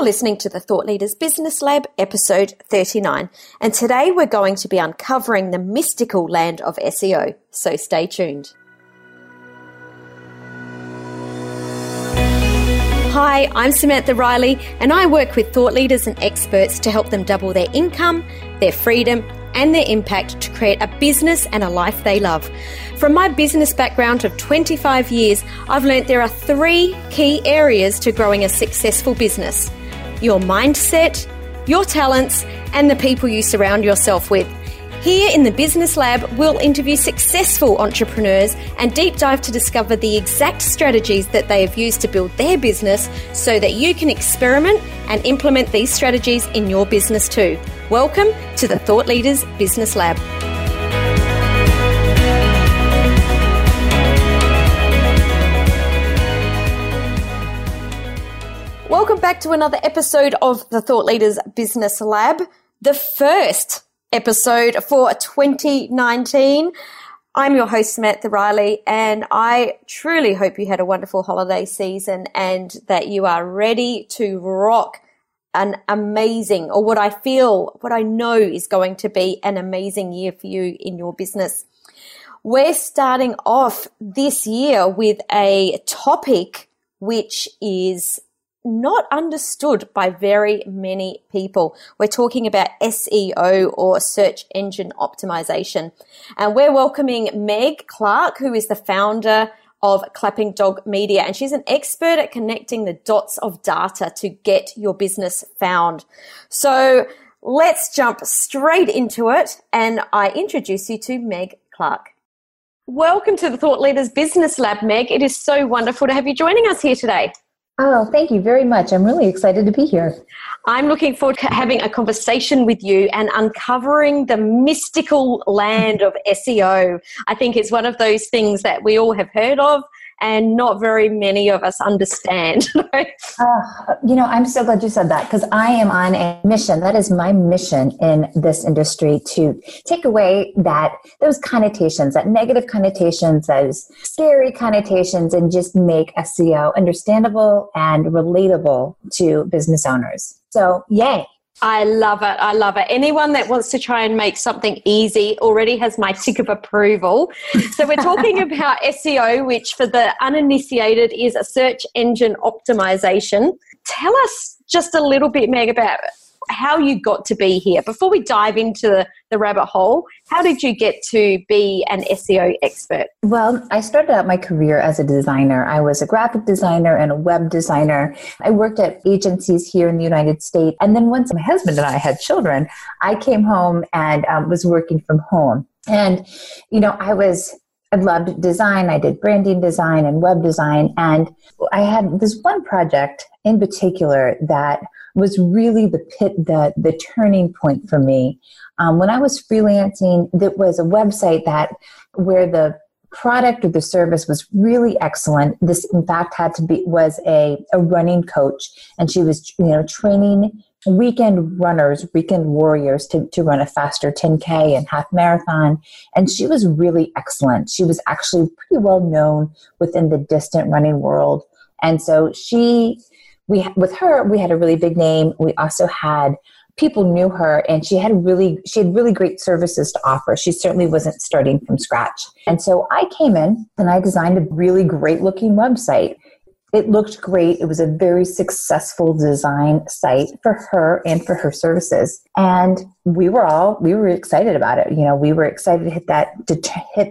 You're listening to the Thought Leaders Business Lab, episode 39, and today we're going to be uncovering the mystical land of SEO, so stay tuned. Hi, I'm Samantha Riley, and I work with thought leaders and experts to help them double their income, their freedom, and their impact to create a business and a life they love. From my business background of 25 years, I've learned there are three key areas to growing a successful business: your mindset, your talents, and the people you surround yourself with. Here in the Business Lab, we'll interview successful entrepreneurs and deep dive to discover the exact strategies that they have used to build their business so that you can experiment and implement these strategies in your business too. Welcome to the Thought Leaders Business Lab. Welcome back to another episode of the Thought Leaders Business Lab, the first episode for 2019. I'm your host, Samantha Riley, and I truly hope you had a wonderful holiday season and that you are ready to rock an amazing, or what I know is going to be an amazing year for you in your business. We're starting off this year with a topic which is not understood by very many people. We're talking about SEO, or search engine optimization. And we're welcoming Meg Clarke, who is the founder of Clapping Dog Media, and she's an expert at connecting the dots of data to get your business found. So let's jump straight into it, and I introduce you to Meg Clarke. Welcome to the Thought Leaders Business Lab, Meg. It is so wonderful to have you joining us here today. Oh, thank you very much. I'm really excited to be here. I'm looking forward to having a conversation with you and uncovering the mystical land of SEO. I think it's one of those things that we all have heard of and not very many of us understand. I'm so glad you said that, because I am on a mission. That is my mission in this industry, to take away those connotations, that negative connotations, those scary connotations, and just make SEO understandable and relatable to business owners. So, yay. I love it. I love it. Anyone that wants to try and make something easy already has my tick of approval. So we're talking about SEO, which for the uninitiated is a search engine optimization. Tell us just a little bit, Meg, about how you got to be here. Before we dive into the rabbit hole, how did you get to be an SEO expert? Well, I started out my career as a designer. I was a graphic designer and a web designer. I worked at agencies here in the United States. And then once my husband and I had children, I came home and was working from home. And, I loved design. I did branding design and web design. And I had this one project in particular that was really the turning point for me. When I was freelancing, there was a website where the product or the service was really excellent. This, in fact, was a running coach, and she was training weekend runners, weekend warriors to run a faster 10K and half marathon. And she was really excellent. She was actually pretty well known within the distant running world. And so we had a really big name. We also had people knew her, and she had really great services to offer. She certainly wasn't starting from scratch. And so I came in and I designed a really great looking website. It looked great. It was a very successful design site for her and for her services. And we were excited about it. We were excited to hit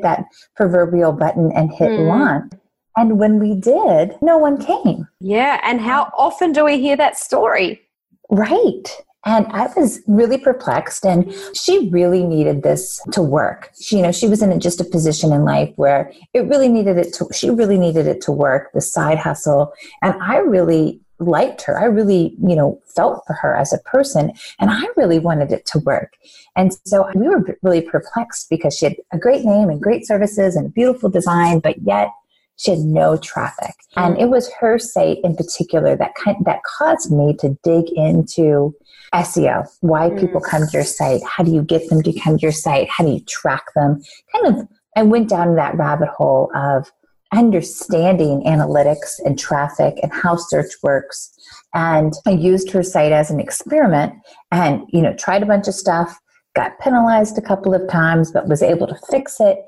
that proverbial button and hit launch. And when we did, no one came. Yeah. And how often do we hear that story? Right. And I was really perplexed, and she really needed this to work. She was in just a position in life where she really needed it to work, the side hustle. And I really liked her. I really, felt for her as a person, and I really wanted it to work. And so we were really perplexed because she had a great name and great services and beautiful design, but yet she had no traffic. And it was her site in particular that caused me to dig into SEO, why people come to your site, how do you get them to come to your site, how do you track them? I went down that rabbit hole of understanding analytics and traffic and how search works. And I used her site as an experiment and, you know, tried a bunch of stuff, got penalized a couple of times, but was able to fix it.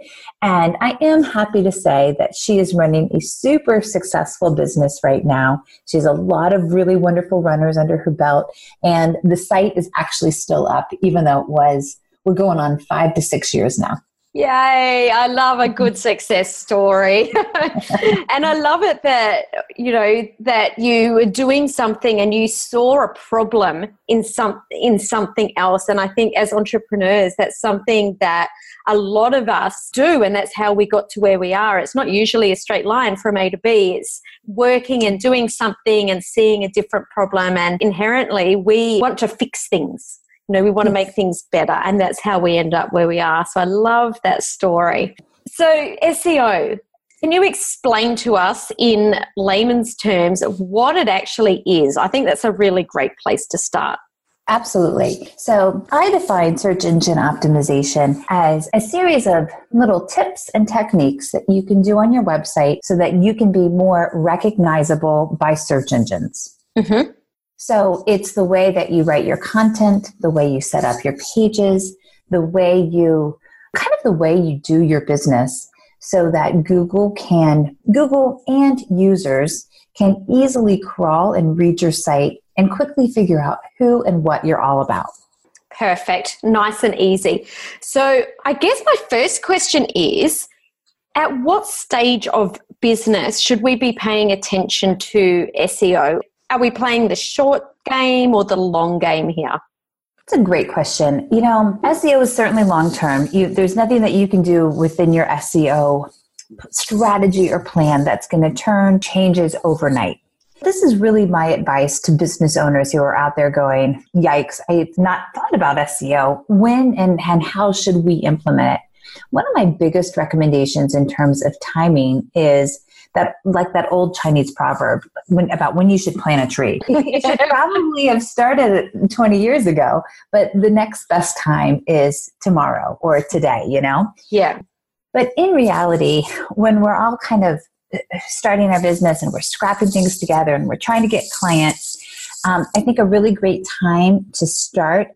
And I am happy to say that she is running a super successful business right now. She has a lot of really wonderful runners under her belt. And the site is actually still up, even though it was, we're going on 5 to 6 years now. Yay, I love a good success story. And I love it that, you know, that you were doing something and you saw a problem in something else. And I think as entrepreneurs, that's something that a lot of us do, and that's how we got to where we are. It's not usually a straight line from A to B. It's working and doing something and seeing a different problem. And inherently, we want to fix things. You know, we want to make things better, and that's how we end up where we are. So I love that story. So SEO, can you explain to us in layman's terms what it actually is? I think that's a really great place to start. Absolutely. So I define search engine optimization as a series of little tips and techniques that you can do on your website so that you can be more recognizable by search engines. Mm-hmm. So it's the way that you write your content, the way you set up your pages, the way you, kind of the way you do your business so that Google and users can easily crawl and read your site and quickly figure out who and what you're all about. Perfect. Nice and easy. So I guess my first question is, at what stage of business should we be paying attention to SEO? Are we playing the short game or the long game here? That's a great question. You know, SEO is certainly long-term. There's nothing that you can do within your SEO strategy or plan that's going to turn changes overnight. This is really my advice to business owners who are out there going, yikes, I've not thought about SEO. When and how should we implement it? One of my biggest recommendations in terms of timing is that, like that old Chinese proverb about when you should plant a tree. You should probably have started it 20 years ago, but the next best time is tomorrow or today, you know? Yeah. But in reality, when we're all kind of starting our business and we're scrapping things together and we're trying to get clients, I think a really great time to start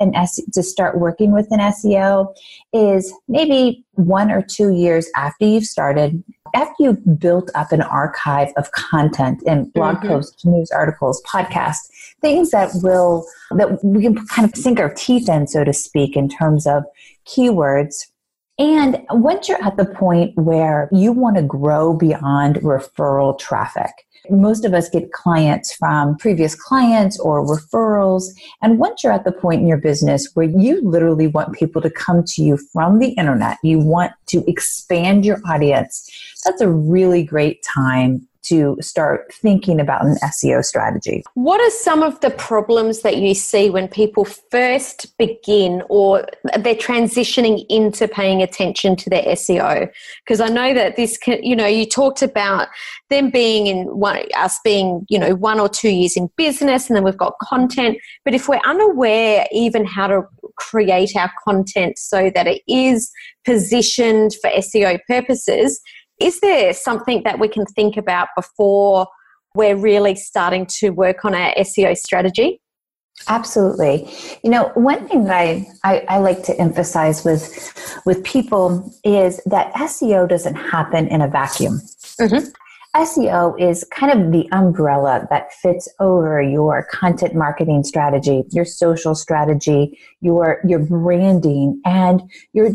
working with an SEO is maybe 1 or 2 years after you've started, after you've built up an archive of content and blog mm-hmm. posts, news articles, podcasts, things that we can kind of sink our teeth in, so to speak, in terms of keywords. And once you're at the point where you want to grow beyond referral traffic, most of us get clients from previous clients or referrals. And once you're at the point in your business where you literally want people to come to you from the internet, you want to expand your audience, that's a really great time to start thinking about an SEO strategy. What are some of the problems that you see when people first begin or they're transitioning into paying attention to their SEO? Because I know that this can, you know, you talked about them being you know, 1 or 2 years in business, and then we've got content. But if we're unaware even how to create our content so that it is positioned for SEO purposes, is there something that we can think about before we're really starting to work on our SEO strategy? Absolutely. You know, one thing that I like to emphasize with people is that SEO doesn't happen in a vacuum. Mm-hmm. SEO is kind of the umbrella that fits over your content marketing strategy, your social strategy, your branding, and your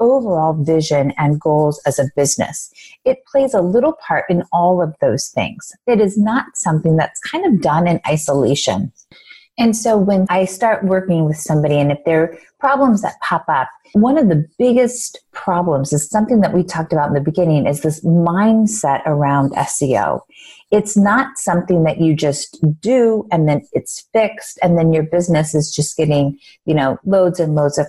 overall vision and goals as a business. It plays a little part in all of those things. It is not something that's kind of done in isolation. And so when I start working with somebody, and if there are problems that pop up, one of the biggest problems is something that we talked about in the beginning, is this mindset around SEO. It's not something that you just do and then it's fixed and then your business is just getting, you know, loads and loads of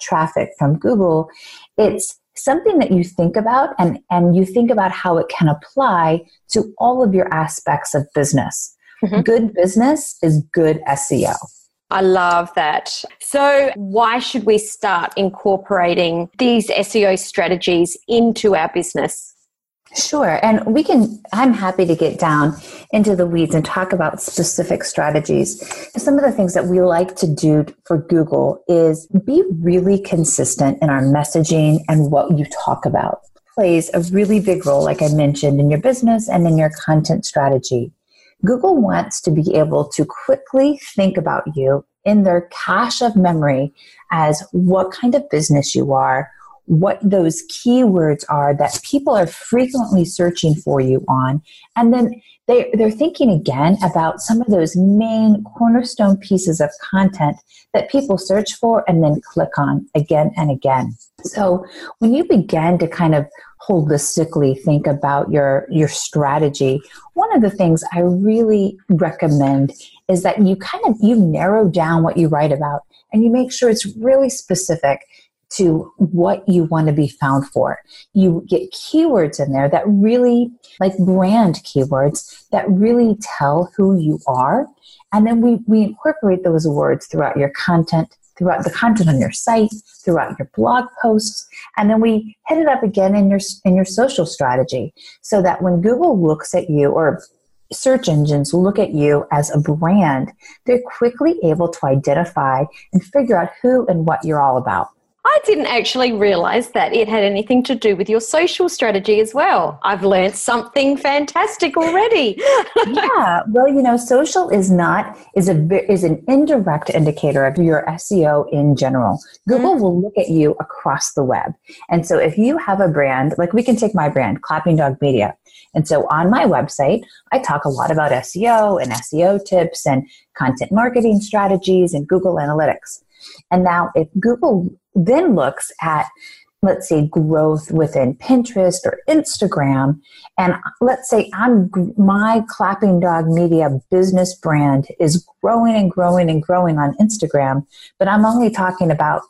traffic from Google. It's something that you think about and you think about how it can apply to all of your aspects of business. Mm-hmm. Good business is good SEO. I love that. So why should we start incorporating these SEO strategies into our business? Sure. And we can, I'm happy to get down into the weeds and talk about specific strategies. Some of the things that we like to do for Google is be really consistent in our messaging and what you talk about. It plays a really big role, like I mentioned, in your business and in your content strategy. Google wants to be able to quickly think about you in their cache of memory as what kind of business you are, what those keywords are that people are frequently searching for you on. And then they're thinking again about some of those main cornerstone pieces of content that people search for and then click on again and again. So when you begin to kind of holistically think about your strategy, one of the things I really recommend is that you kind of, you narrow down what you write about and you make sure it's really specific to what you want to be found for. You get keywords in there that really, like brand keywords, that really tell who you are. And then we incorporate those words throughout your content, throughout the content on your site, throughout your blog posts. And then we hit it up again in your social strategy so that when Google looks at you, or search engines look at you as a brand, they're quickly able to identify and figure out who and what you're all about. I didn't actually realize that it had anything to do with your social strategy as well. I've learned something fantastic already. Yeah. Well, you know, social is an indirect indicator of your SEO in general. Google will look at you across the web. And so if you have a brand, like we can take my brand, Clapping Dog Media. And so on my website, I talk a lot about SEO and SEO tips and content marketing strategies and Google Analytics. And now if Google then looks at, let's say, growth within Pinterest or Instagram, and let's say my Clapping Dog Media business brand is growing and growing and growing on Instagram, but I'm only talking about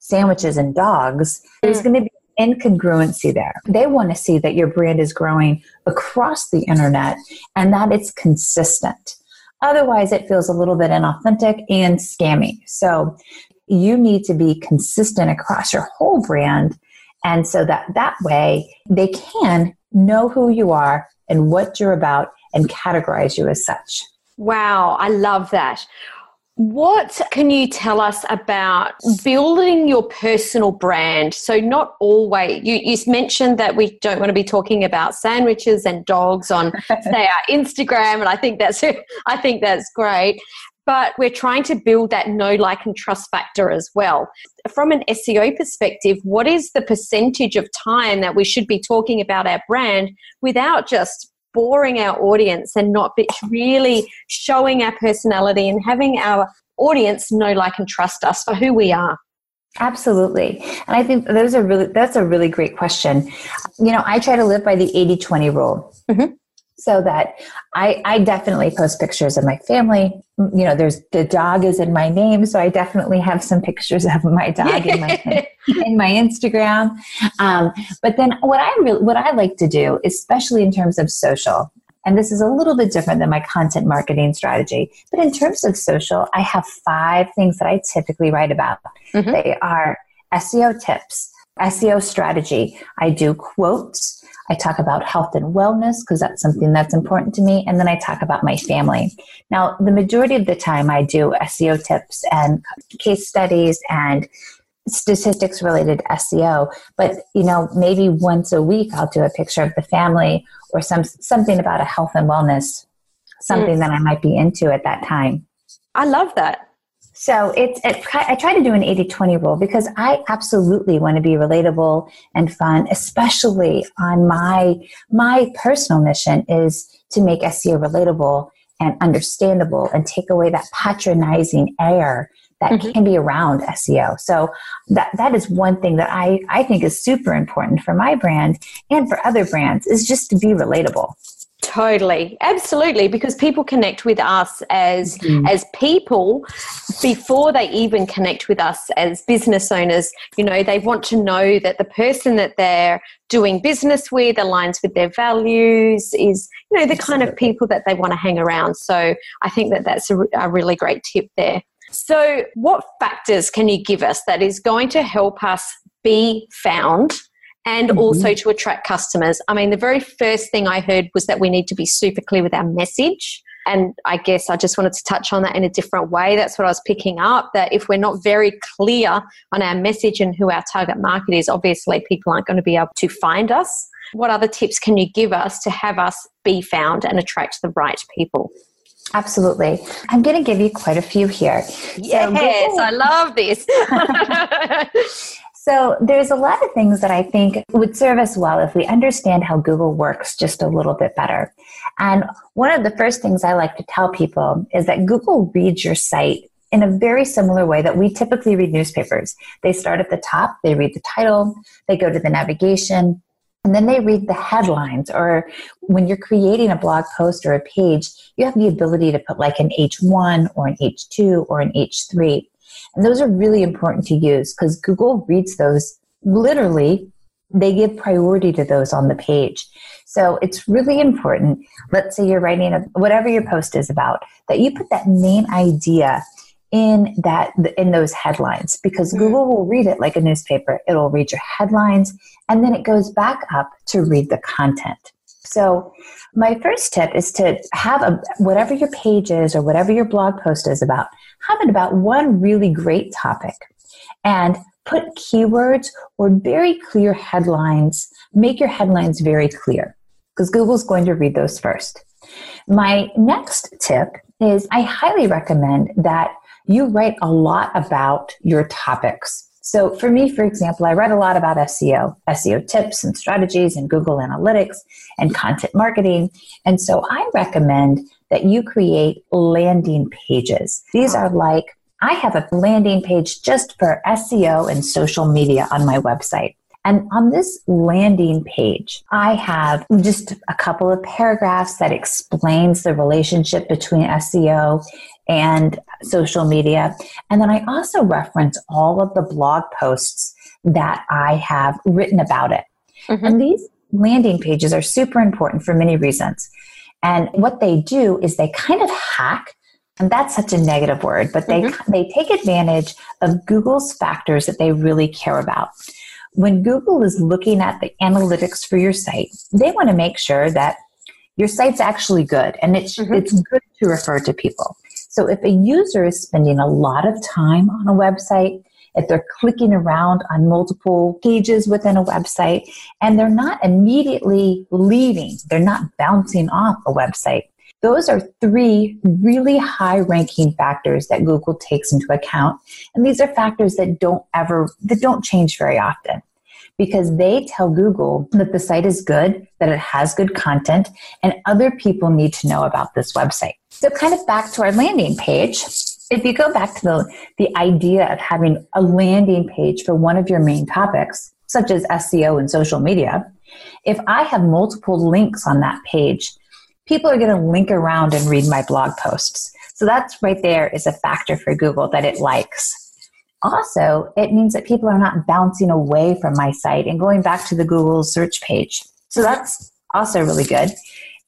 sandwiches and dogs, there's going to be incongruency there. They want to see that your brand is growing across the internet and that it's consistent. Otherwise, it feels a little bit inauthentic and scammy. So you need to be consistent across your whole brand. And so that way they can know who you are and what you're about and categorize you as such. Wow, I love that. What can you tell us about building your personal brand? So not always, you mentioned that we don't want to be talking about sandwiches and dogs on say our Instagram, and I think that's great. But we're trying to build that know, like, and trust factor as well. From an SEO perspective, what is the percentage of time that we should be talking about our brand without just boring our audience and not really showing our personality and having our audience know, like, and trust us for who we are? Absolutely. And I think that's a really great question. You know, I try to live by the 80-20 rule. Mm-hmm. So that I definitely post pictures of my family. You know, there's the dog is in my name, so I definitely have some pictures of my dog in my Instagram. But then what I like to do, especially in terms of social, and this is a little bit different than my content marketing strategy, but in terms of social, I have 5 things that I typically write about. Mm-hmm. They are SEO tips, SEO strategy. I do quotes. I talk about health and wellness because that's something that's important to me. And then I talk about my family. Now, the majority of the time I do SEO tips and case studies and statistics related to SEO. But, you know, maybe once a week I'll do a picture of the family or something about a health and wellness, something that I might be into at that time. I love that. So I try to do an 80-20 rule because I absolutely want to be relatable and fun, especially on my personal mission is to make SEO relatable and understandable and take away that patronizing air that can be around SEO. So that is one thing that I think is super important for my brand and for other brands is just to be relatable. Totally. Absolutely. Because people connect with us as people before they even connect with us as business owners. You know, they want to know that the person that they're doing business with aligns with their values, is, you know, the kind of people that they want to hang around. So I think that that's a really great tip there. So what factors can you give us that is going to help us be found and also to attract customers. I mean, the very first thing I heard was that we need to be super clear with our message. And I guess I just wanted to touch on that in a different way. That's what I was picking up, that if we're not very clear on our message and who our target market is, obviously people aren't going to be able to find us. What other tips can you give us to have us be found and attract the right people? Absolutely. I'm going to give you quite a few here. Yes, I love this. So there's a lot of things that I think would serve us well if we understand how Google works just a little bit better. And one of the first things I like to tell people is that Google reads your site in a very similar way that we typically read newspapers. They start at the top, they read the title, they go to the navigation, and then they read the headlines. Or when you're creating a blog post or a page, you have the ability to put like an H1 or an H2 or an H3. And those are really important to use because Google reads those literally. They give priority to those on the page. So it's really important. Let's say you're writing whatever your post is about, that you put that main idea in those headlines, because Google will read it like a newspaper. It'll read your headlines and then it goes back up to read the content. So my first tip is to have whatever your page is or whatever your blog post is about, have it about one really great topic and put keywords or very clear headlines. Make your headlines very clear because Google's going to read those first. My next tip is I highly recommend that you write a lot about your topics. So for me, for example, I read a lot about SEO, SEO tips and strategies and Google Analytics and content marketing. And so I recommend that you create landing pages. These are like, I have a landing page just for SEO and social media on my website. And on this landing page, I have just a couple of paragraphs that explains the relationship between SEO and social media. And then I also reference all of the blog posts that I have written about it. And these landing pages are super important for many reasons. And what they do is they kind of hack, and that's such a negative word, but they take advantage of Google's factors that they really care about. When Google is looking at the analytics for your site, they want to make sure that your site's actually good and it's good to refer to people. So if a user is spending a lot of time on a website, if they're clicking around on multiple pages within a website, and they're not immediately leaving, they're not bouncing off a website, those are three really high-ranking factors that Google takes into account. And these are factors that don't change very often, because they tell Google that the site is good, that it has good content, and other people need to know about this website. So kind of back to our landing page, if you go back to the idea of having a landing page for one of your main topics, such as SEO and social media, if I have multiple links on that page, people are going to link around and read my blog posts. So that's right there is a factor for Google that it likes. Also, it means that people are not bouncing away from my site and going back to the Google search page. So that's also really good.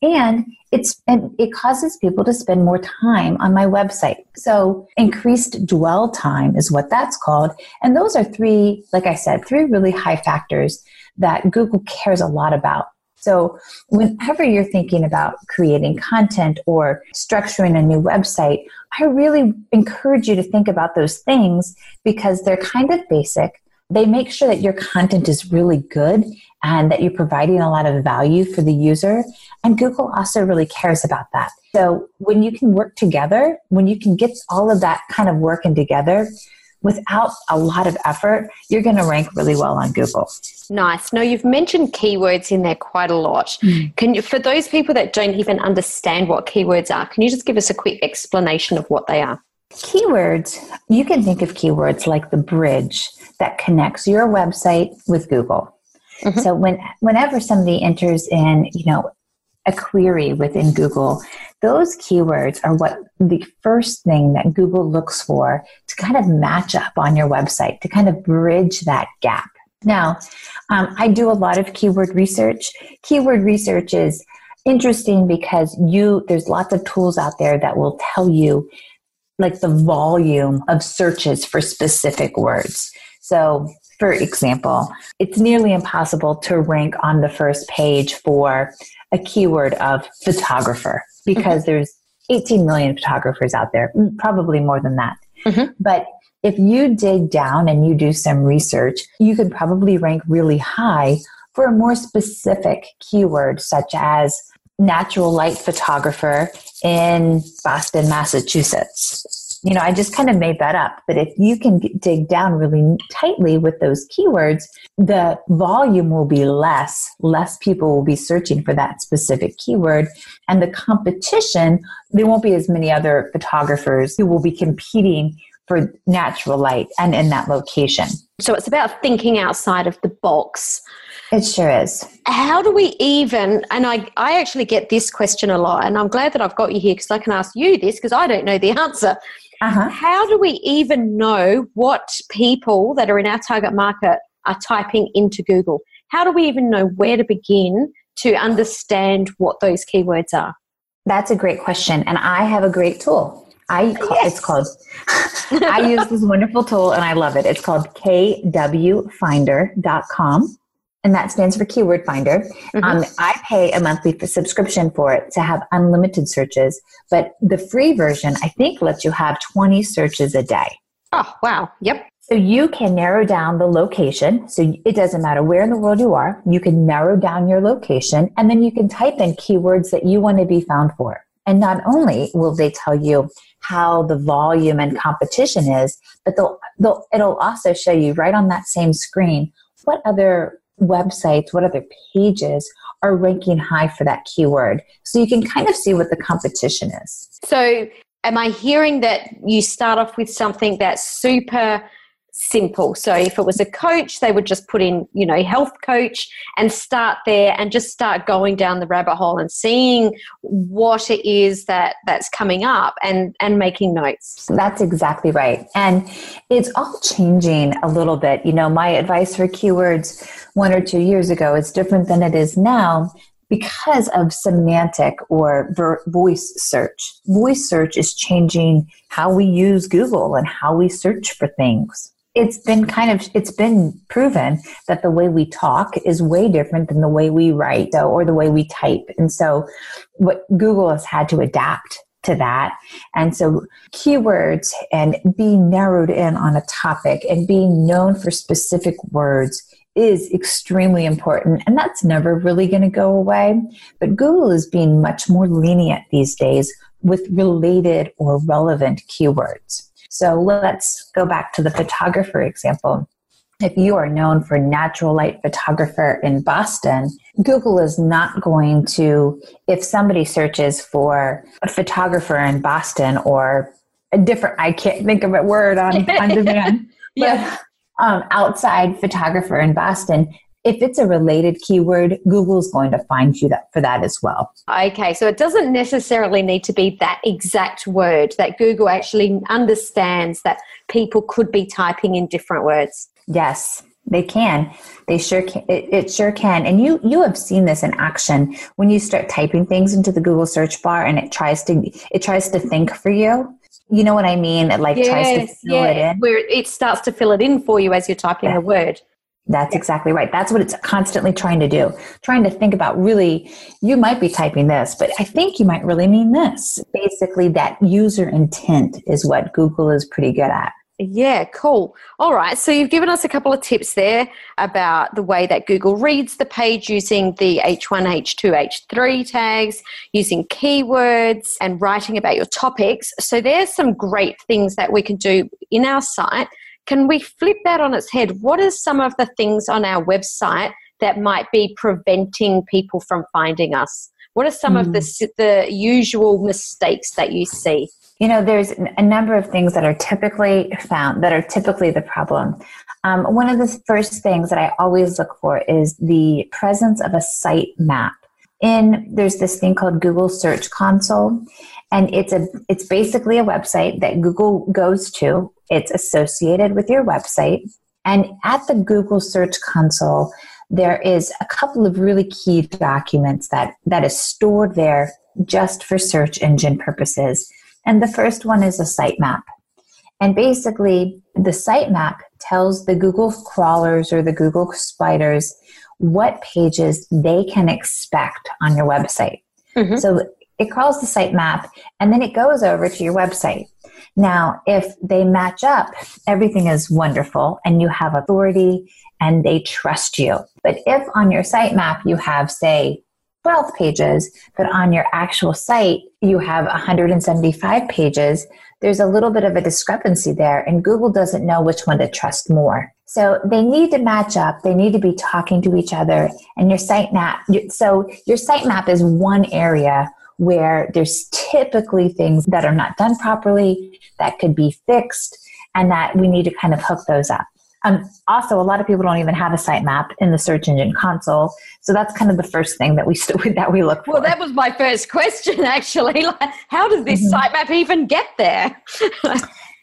And it causes people to spend more time on my website. So increased dwell time is what that's called. And those are three, like I said, three really high factors that Google cares a lot about. So whenever you're thinking about creating content or structuring a new website, I really encourage you to think about those things because they're kind of basic. They make sure that your content is really good and that you're providing a lot of value for the user. And Google also really cares about that. So when you can work together, when you can get all of that kind of working together, without a lot of effort, you're going to rank really well on Google. Nice. Now, you've mentioned keywords in there quite a lot. For those people that don't even understand what keywords are, can you just give us a quick explanation of what they are? Keywords, you can think of keywords like the bridge that connects your website with Google. So whenever somebody enters in, a query within Google, those keywords are what the first thing that Google looks for to kind of match up on your website, to kind of bridge that gap. Now, I do a lot of keyword research. Keyword research is interesting because there's lots of tools out there that will tell you like the volume of searches for specific words. So for example, it's nearly impossible to rank on the first page for a keyword of photographer because there's 18 million photographers out there, probably more than that. But if you dig down and you do some research, you could probably rank really high for a more specific keyword, such as natural light photographer in Boston, Massachusetts. You know, I just kind of made that up. But if you can dig down really tightly with those keywords, the volume will be less. Less people will be searching for that specific keyword. And the competition, there won't be as many other photographers who will be competing for natural light and in that location. So it's about thinking outside of the box. It sure is. How do we even, and I actually get this question a lot, and I'm glad that I've got you here because I can ask you this because I don't know the answer. How do we even know what people that are in our target market are typing into Google? How do we even know where to begin to understand what those keywords are? That's a great question, and I have a great tool. It's called, I use this wonderful tool and I love it. It's called kwfinder.com. And that stands for Keyword Finder. I pay a monthly subscription for it to have unlimited searches. But the free version, I think, lets you have 20 searches a day. Oh, wow. Yep. So you can narrow down the location. So it doesn't matter where in the world you are. You can narrow down your location. And then you can type in keywords that you want to be found for. And not only will they tell you how the volume and competition is, but it'll also show you right on that same screen what other websites, what other pages are ranking high for that keyword. So you can kind of see what the competition is. So am I hearing that you start off with something that's super simple? So if it was a coach, they would just put in, you know, health coach and start there and just start going down the rabbit hole and seeing what it is that's coming up and making notes. That's exactly right. And it's all changing a little bit. You know, my advice for keywords 1 or 2 years ago is different than it is now because of semantic or voice search. Voice search is changing how we use Google and how we search for things. It's been proven that the way we talk is way different than the way we write or the way we type. And so what Google has had to adapt to that. And so keywords and being narrowed in on a topic and being known for specific words is extremely important. And that's never really going to go away. But Google is being much more lenient these days with related or relevant keywords. So let's go back to the photographer example. If you are known for natural light photographer in Boston, Google is not going to, if somebody searches for a photographer in Boston or a different, I can't think of a word on demand, outside photographer in Boston, if it's a related keyword, Google's going to find you for that as well. Okay, so it doesn't necessarily need to be that exact word, that Google actually understands that people could be typing in different words. Yes, they can. They sure can. It sure can. And you have seen this in action when you start typing things into the Google search bar and it tries to think for you. You know what I mean? It tries to fill it in. Where it starts to fill it in for you as you're typing a word. That's exactly right. That's what it's constantly trying to do. Trying to think about really, you might be typing this, but I think you might really mean this. Basically, that user intent is what Google is pretty good at. Yeah, cool. All right. So you've given us a couple of tips there about the way that Google reads the page using the H1, H2, H3 tags, using keywords and writing about your topics. So there's some great things that we can do in our site. Can we flip that on its head? What are some of the things on our website that might be preventing people from finding us? What are some of the usual mistakes that you see? You know, there's a number of things that are typically the problem. One of the first things that I always look for is the presence of a site map. There's this thing called Google Search Console, and it's basically a website that Google goes to. It's associated with your website. And at the Google Search Console, there is a couple of really key documents that is stored there just for search engine purposes. And the first one is a sitemap. And basically, the sitemap tells the Google crawlers or the Google spiders what pages they can expect on your website. Mm-hmm. So it crawls the sitemap and then it goes over to your website. Now, if they match up, everything is wonderful and you have authority and they trust you. But if on your sitemap you have, say, 12 pages, but on your actual site you have 175 pages, there's a little bit of a discrepancy there, and Google doesn't know which one to trust more. So they need to match up. They need to be talking to each other. And your sitemap, so your sitemap is one area where there's typically things that are not done properly, that could be fixed, and that we need to kind of hook those up. Also, a lot of people don't even have a sitemap in the search engine console. So that's kind of the first thing that we look for. Well, that was my first question, actually. Like, how does this sitemap even get there?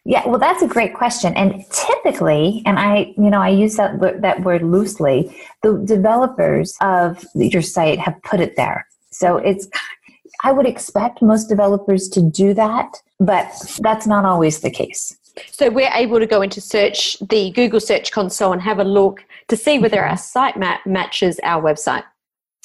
Yeah, well, that's a great question. And typically, and I use that word loosely, the developers of your site have put it there. So I would expect most developers to do that, but that's not always the case. So we're able to go into the Google Search Console and have a look to see whether our sitemap matches our website.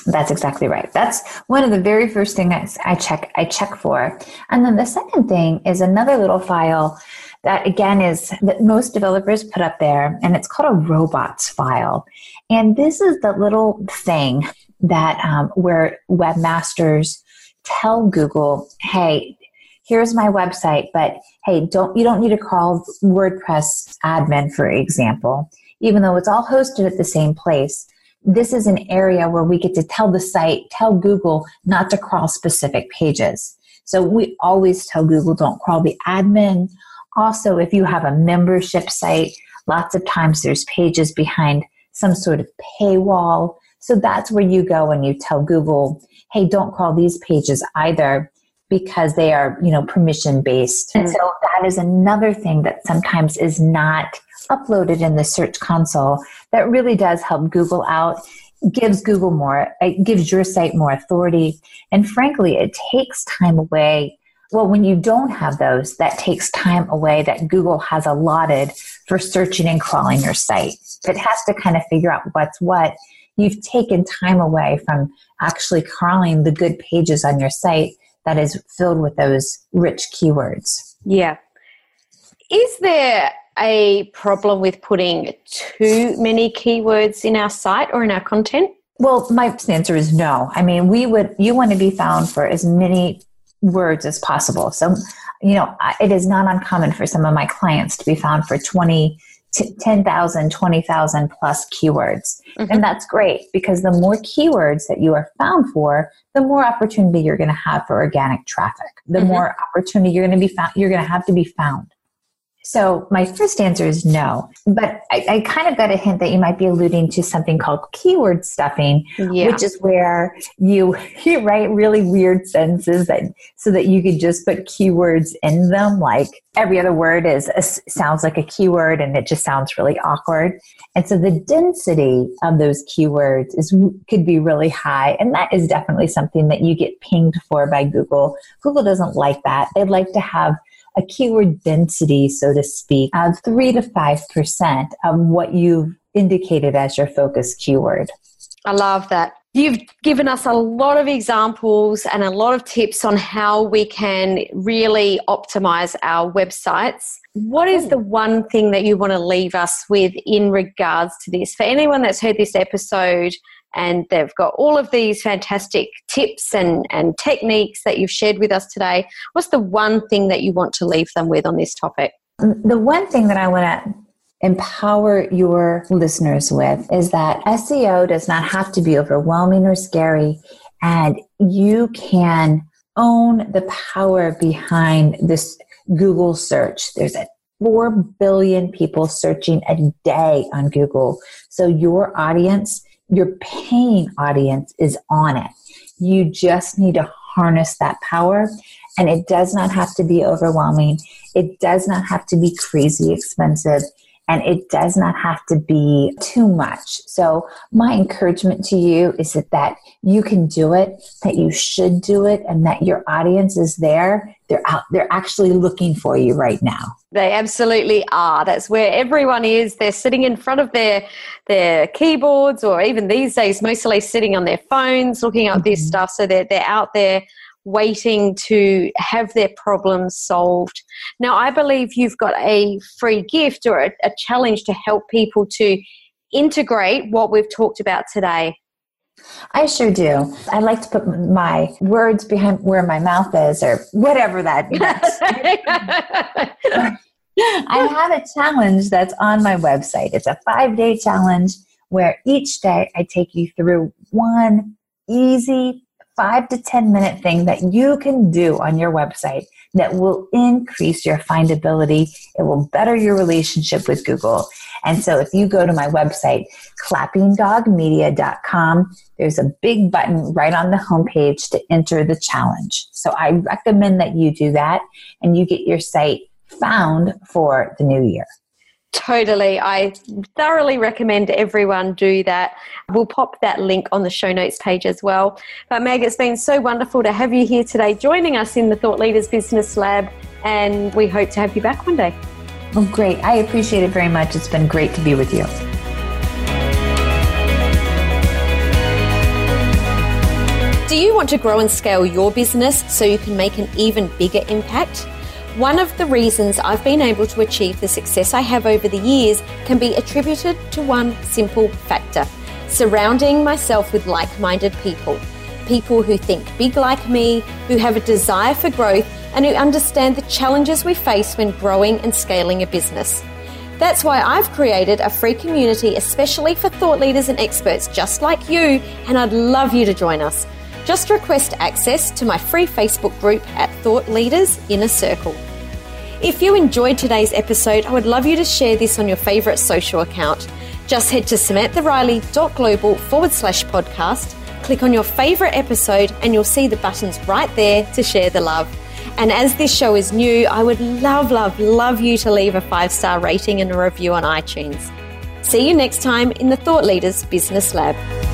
That's exactly right. That's one of the very first things I check for. And then the second thing is another little file that, again, is that most developers put up there, and it's called a robots file. And this is the little thing that where webmasters tell Google, hey, here's my website, but hey, you don't need to call WordPress admin, for example, even though it's all hosted at the same place. This is an area where we get to tell Google not to crawl specific pages. So we always tell Google don't crawl the admin. Also, if you have a membership site, lots of times there's pages behind some sort of paywall. So that's where you go and you tell Google, hey, don't crawl these pages either, because they are, permission based. And so that is another thing that sometimes is not uploaded in the Search Console that really does help Google out, gives your site more authority. And frankly, it takes time away. Well, when you don't have those, that takes time away that Google has allotted for searching and crawling your site. It has to kind of figure out what's what. You've taken time away from actually crawling the good pages on your site that is filled with those rich keywords. Yeah. Is there a problem with putting too many keywords in our site or in our content? Well, my answer is no. I mean, you want to be found for as many words as possible. So, it is not uncommon for some of my clients to be found for 10,000, 20,000 plus keywords. Mm-hmm. And that's great, because the more keywords that you are found for, the more opportunity you're going to have for organic traffic, the more opportunity you're going to have to be found. So my first answer is no, but I kind of got a hint that you might be alluding to something called keyword stuffing, which is where you write really weird sentences so that you could just put keywords in them. Like every other word sounds like a keyword, and it just sounds really awkward. And so the density of those keywords could be really high. And that is definitely something that you get pinged for by Google. Google doesn't like that. They'd like to have a keyword density, so to speak, of 3 to 5% of what you've indicated as your focus keyword. I love that. You've given us a lot of examples and a lot of tips on how we can really optimize our websites. What is the one thing that you want to leave us with in regards to this? For anyone that's heard this episode and they've got all of these fantastic tips and techniques that you've shared with us today, what's the one thing that you want to leave them with on this topic? The one thing that I want to empower your listeners with is that SEO does not have to be overwhelming or scary, and you can own the power behind this Google search. There's 4 billion people searching a day on Google. So your audience, your paying audience, is on it. You just need to harness that power, and it does not have to be overwhelming. It does not have to be crazy expensive. And it does not have to be too much. So my encouragement to you is that you can do it, that you should do it, and that your audience is there. They're out. They're actually looking for you right now. They absolutely are. That's where everyone is. They're sitting in front of their keyboards, or even these days, mostly sitting on their phones, looking up this stuff. So they're out there waiting to have their problems solved. Now, I believe you've got a free gift or a challenge to help people to integrate what we've talked about today. I sure do. I like to put my words behind where my mouth is, or whatever that means. I have a challenge that's on my website. It's a 5-day challenge where each day I take you through one easy 5 to 10 minute thing that you can do on your website that will increase your findability. It will better your relationship with Google. And so if you go to my website, clappingdogmedia.com, there's a big button right on the homepage to enter the challenge. So I recommend that you do that and you get your site found for the new year. Totally. I thoroughly recommend everyone do that. We'll pop that link on the show notes page as well. But Meg, it's been so wonderful to have you here today joining us in the Thought Leaders Business Lab, and we hope to have you back one day. Oh, great. I appreciate it very much. It's been great to be with you. Do you want to grow and scale your business so you can make an even bigger impact? One of the reasons I've been able to achieve the success I have over the years can be attributed to one simple factor: surrounding myself with like-minded people. People who think big like me, who have a desire for growth, and who understand the challenges we face when growing and scaling a business. That's why I've created a free community especially for thought leaders and experts just like you, and I'd love you to join us. Just request access to my free Facebook group at Thought Leaders Inner Circle. If you enjoyed today's episode, I would love you to share this on your favourite social account. Just head to samanthariley.global/podcast, click on your favourite episode, and you'll see the buttons right there to share the love. And as this show is new, I would love you to leave a 5-star rating and a review on iTunes. See you next time in the Thought Leaders Business Lab.